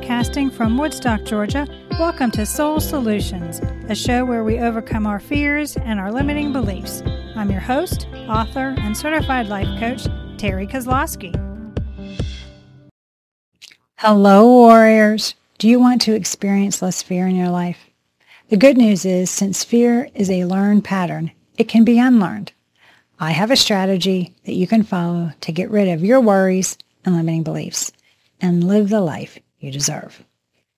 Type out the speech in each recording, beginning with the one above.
Podcasting from Woodstock, Georgia. Welcome to Soul Solutions, a show where we overcome our fears and our limiting beliefs. I'm your host, author, and certified life coach, Terri Kozlowski. Hello, warriors. Do you want to experience less fear in your life? The good news is, since fear is a learned pattern, it can be unlearned. I have a strategy that you can follow to get rid of your worries and limiting beliefs and live the life you deserve.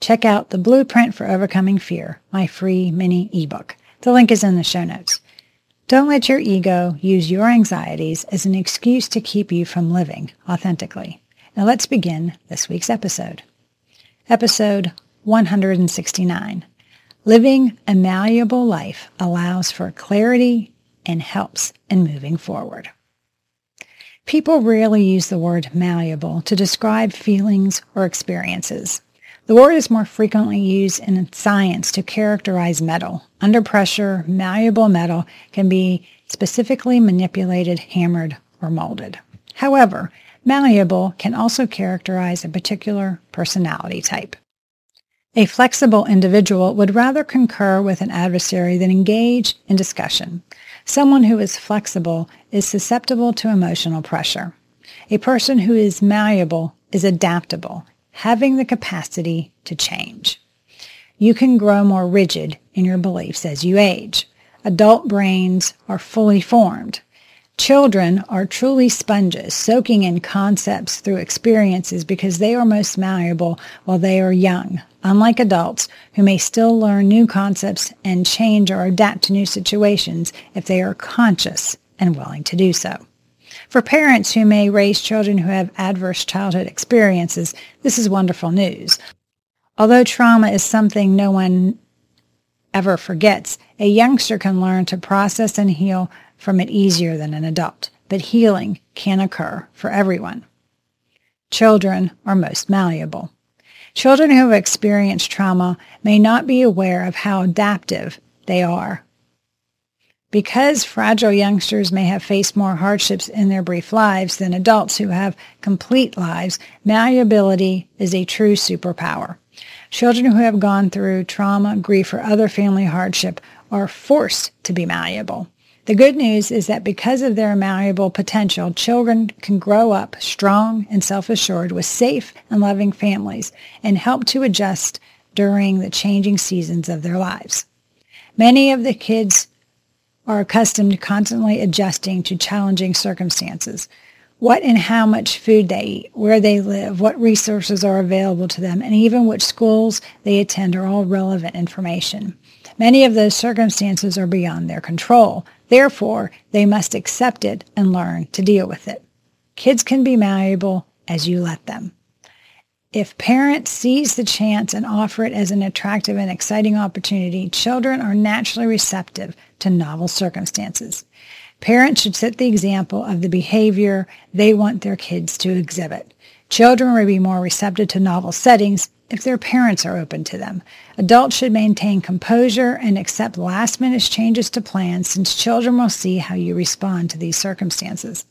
Check out the Blueprint for Overcoming Fear, my free mini ebook. The link is in the show notes. Don't let your ego use your anxieties as an excuse to keep you from living authentically. Now let's begin this week's episode. Episode 169. Living a malleable life allows for clarity and helps in moving forward. People rarely use the word malleable to describe feelings or experiences. The word is more frequently used in science to characterize metal. Under pressure, malleable metal can be specifically manipulated, hammered, or molded. However, malleable can also characterize a particular personality type. A flexible individual would rather concur with an adversary than engage in discussion. Someone who is flexible is susceptible to emotional pressure. A person who is malleable is adaptable, having the capacity to change. You can grow more rigid in your beliefs as you age. Adult brains are fully formed. Children are truly sponges, soaking in concepts through experiences because they are most malleable while they are young, unlike adults who may still learn new concepts and change or adapt to new situations if they are conscious and willing to do so. For parents who may raise children who have adverse childhood experiences, this is wonderful news. Although trauma is something no one ever forgets, a youngster can learn to process and heal from it easier than an adult, but healing can occur for everyone. Children are most malleable. Children who have experienced trauma may not be aware of how adaptive they are. Because fragile youngsters may have faced more hardships in their brief lives than adults who have complete lives, malleability is a true superpower. Children who have gone through trauma, grief, or other family hardship are forced to be malleable. The good news is that because of their malleable potential, children can grow up strong and self-assured with safe and loving families and help to adjust during the changing seasons of their lives. Many of the kids are accustomed to constantly adjusting to challenging circumstances. What and how much food they eat, where they live, what resources are available to them, and even which schools they attend are all relevant information. Many of those circumstances are beyond their control. Therefore, they must accept it and learn to deal with it. Kids can be malleable as you let them. If parents seize the chance and offer it as an attractive and exciting opportunity, children are naturally receptive to novel circumstances. Parents should set the example of the behavior they want their kids to exhibit. Children will be more receptive to novel settings if their parents are open to them. Adults should maintain composure and accept last-minute changes to plans, since children will see how you respond to these circumstances.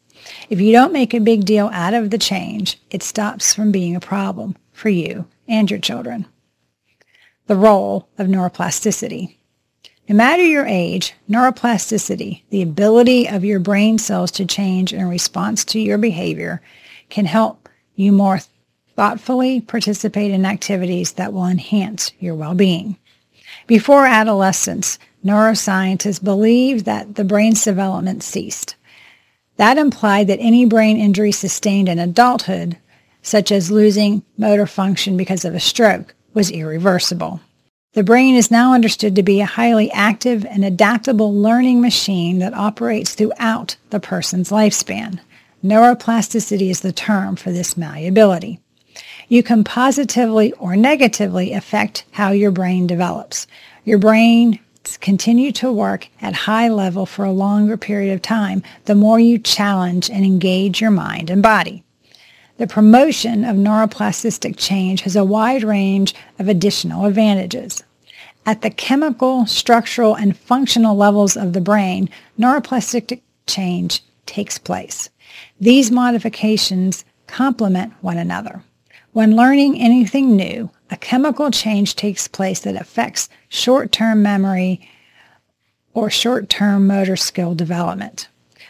If you don't make a big deal out of the change, it stops from being a problem for you and your children. The role of neuroplasticity. No matter your age, neuroplasticity, the ability of your brain cells to change in response to your behavior, can help you more thoughtfully participate in activities that will enhance your well-being. Before adolescence, neuroscientists believed that the brain's development ceased. That implied that any brain injury sustained in adulthood, such as losing motor function because of a stroke, was irreversible. The brain is now understood to be a highly active and adaptable learning machine that operates throughout the person's lifespan. Neuroplasticity is the term for this malleability. You can positively or negatively affect how your brain develops. Your brain continue to work at high level for a longer period of time, the more you challenge and engage your mind and body. The promotion of neuroplastic change has a wide range of additional advantages. At the chemical, structural, and functional levels of the brain, neuroplastic change takes place. These modifications complement one another. When learning anything new, a chemical change takes place that affects short-term memory or short-term motor skill development.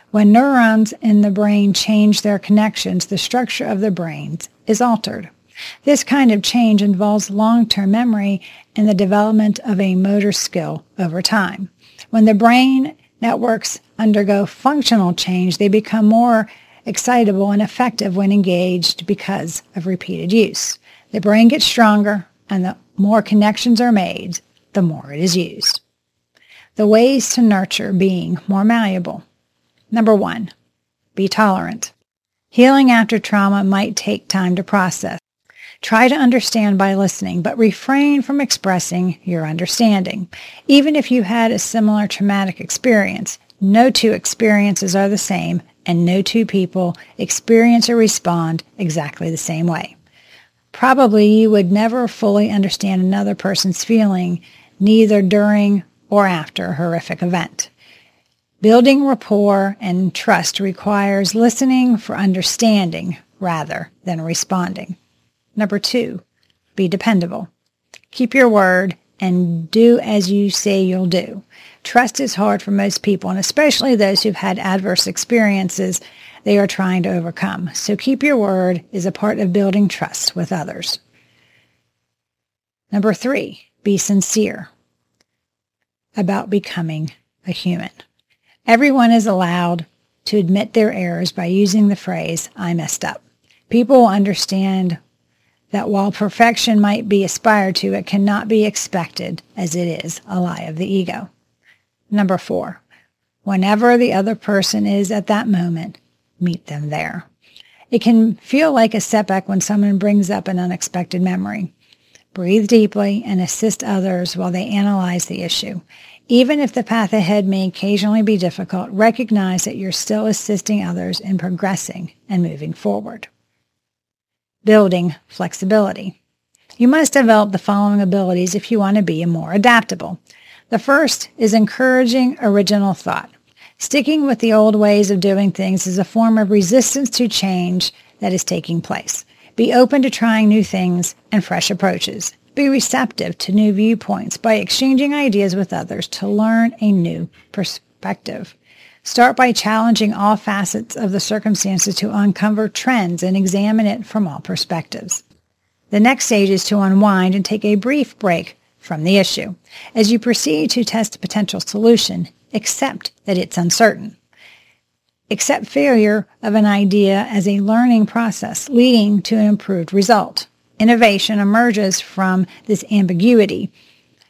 When neurons in the brain change their connections, the structure of the brain is altered. This kind of change involves long-term memory and the development of a motor skill over time. When the brain networks undergo functional change, they become more excitable and effective when engaged because of repeated use. The brain gets stronger, and the more connections are made, the more it is used. The ways to nurture being more malleable. Number 1, be tolerant. Healing after trauma might take time to process. Try to understand by listening, but refrain from expressing your understanding. Even if you had a similar traumatic experience, no two experiences are the same, and no two people experience or respond exactly the same way. Probably you would never fully understand another person's feeling, neither during or after a horrific event. Building rapport and trust requires listening for understanding rather than responding. Number 2, be dependable. Keep your word and do as you say you'll do. Trust is hard for most people, and especially those who've had adverse experiences they are trying to overcome. So keep your word is a part of building trust with others. Number 3, be sincere about becoming a human. Everyone is allowed to admit their errors by using the phrase, "I messed up." People will understand that while perfection might be aspired to, it cannot be expected, as it is a lie of the ego. Number 4, whenever the other person is at that moment, meet them there. It can feel like a setback when someone brings up an unexpected memory. Breathe deeply and assist others while they analyze the issue. Even if the path ahead may occasionally be difficult, recognize that you're still assisting others in progressing and moving forward. Building flexibility. You must develop the following abilities if you want to be more adaptable. The first is encouraging original thought. Sticking with the old ways of doing things is a form of resistance to change that is taking place. Be open to trying new things and fresh approaches. Be receptive to new viewpoints by exchanging ideas with others to learn a new perspective. Start by challenging all facets of the circumstances to uncover trends and examine it from all perspectives. The next stage is to unwind and take a brief break from the issue. As you proceed to test a potential solution, accept that it's uncertain. Accept failure of an idea as a learning process leading to an improved result. Innovation emerges from this ambiguity,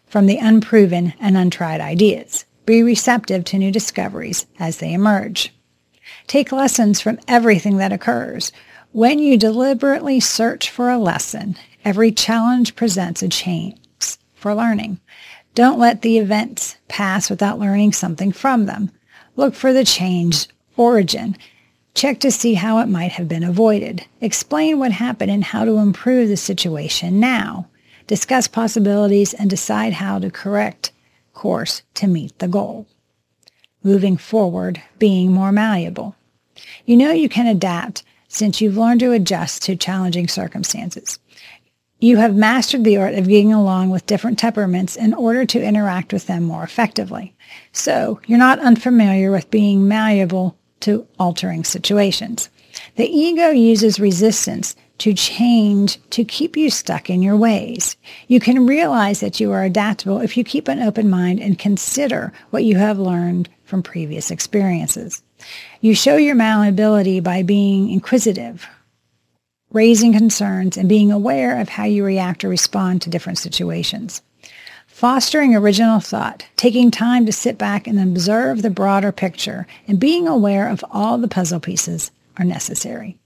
from the unproven and untried ideas. Be receptive to new discoveries as they emerge. Take lessons from everything that occurs. When you deliberately search for a lesson, every challenge presents a chance for learning. Don't let the events pass without learning something from them. Look for the changed origin. Check to see how it might have been avoided. Explain what happened and how to improve the situation now. Discuss possibilities and decide how to correct course to meet the goal. Moving forward, being more malleable. You know you can adapt since you've learned to adjust to challenging circumstances. You have mastered the art of getting along with different temperaments in order to interact with them more effectively. So you're not unfamiliar with being malleable to altering situations. The ego uses resistance to change to keep you stuck in your ways. You can realize that you are adaptable if you keep an open mind and consider what you have learned from previous experiences. You show your malleability by being inquisitive, raising concerns, and being aware of how you react or respond to different situations. Fostering original thought, taking time to sit back and observe the broader picture, and being aware of all the puzzle pieces are necessary.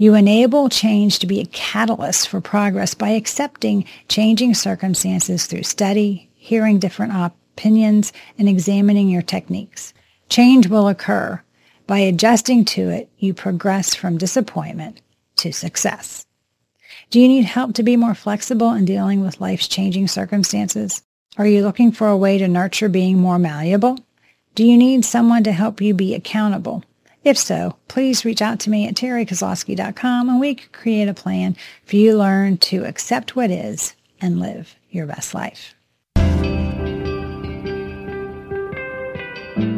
You enable change to be a catalyst for progress by accepting changing circumstances through study, hearing different opinions, and examining your techniques. Change will occur. By adjusting to it, you progress from disappointment to success. Do you need help to be more flexible in dealing with life's changing circumstances? Are you looking for a way to nurture being more malleable? Do you need someone to help you be accountable? If so, please reach out to me at TerriKozlowski.com and we can create a plan for you to learn to accept what is and live your best life.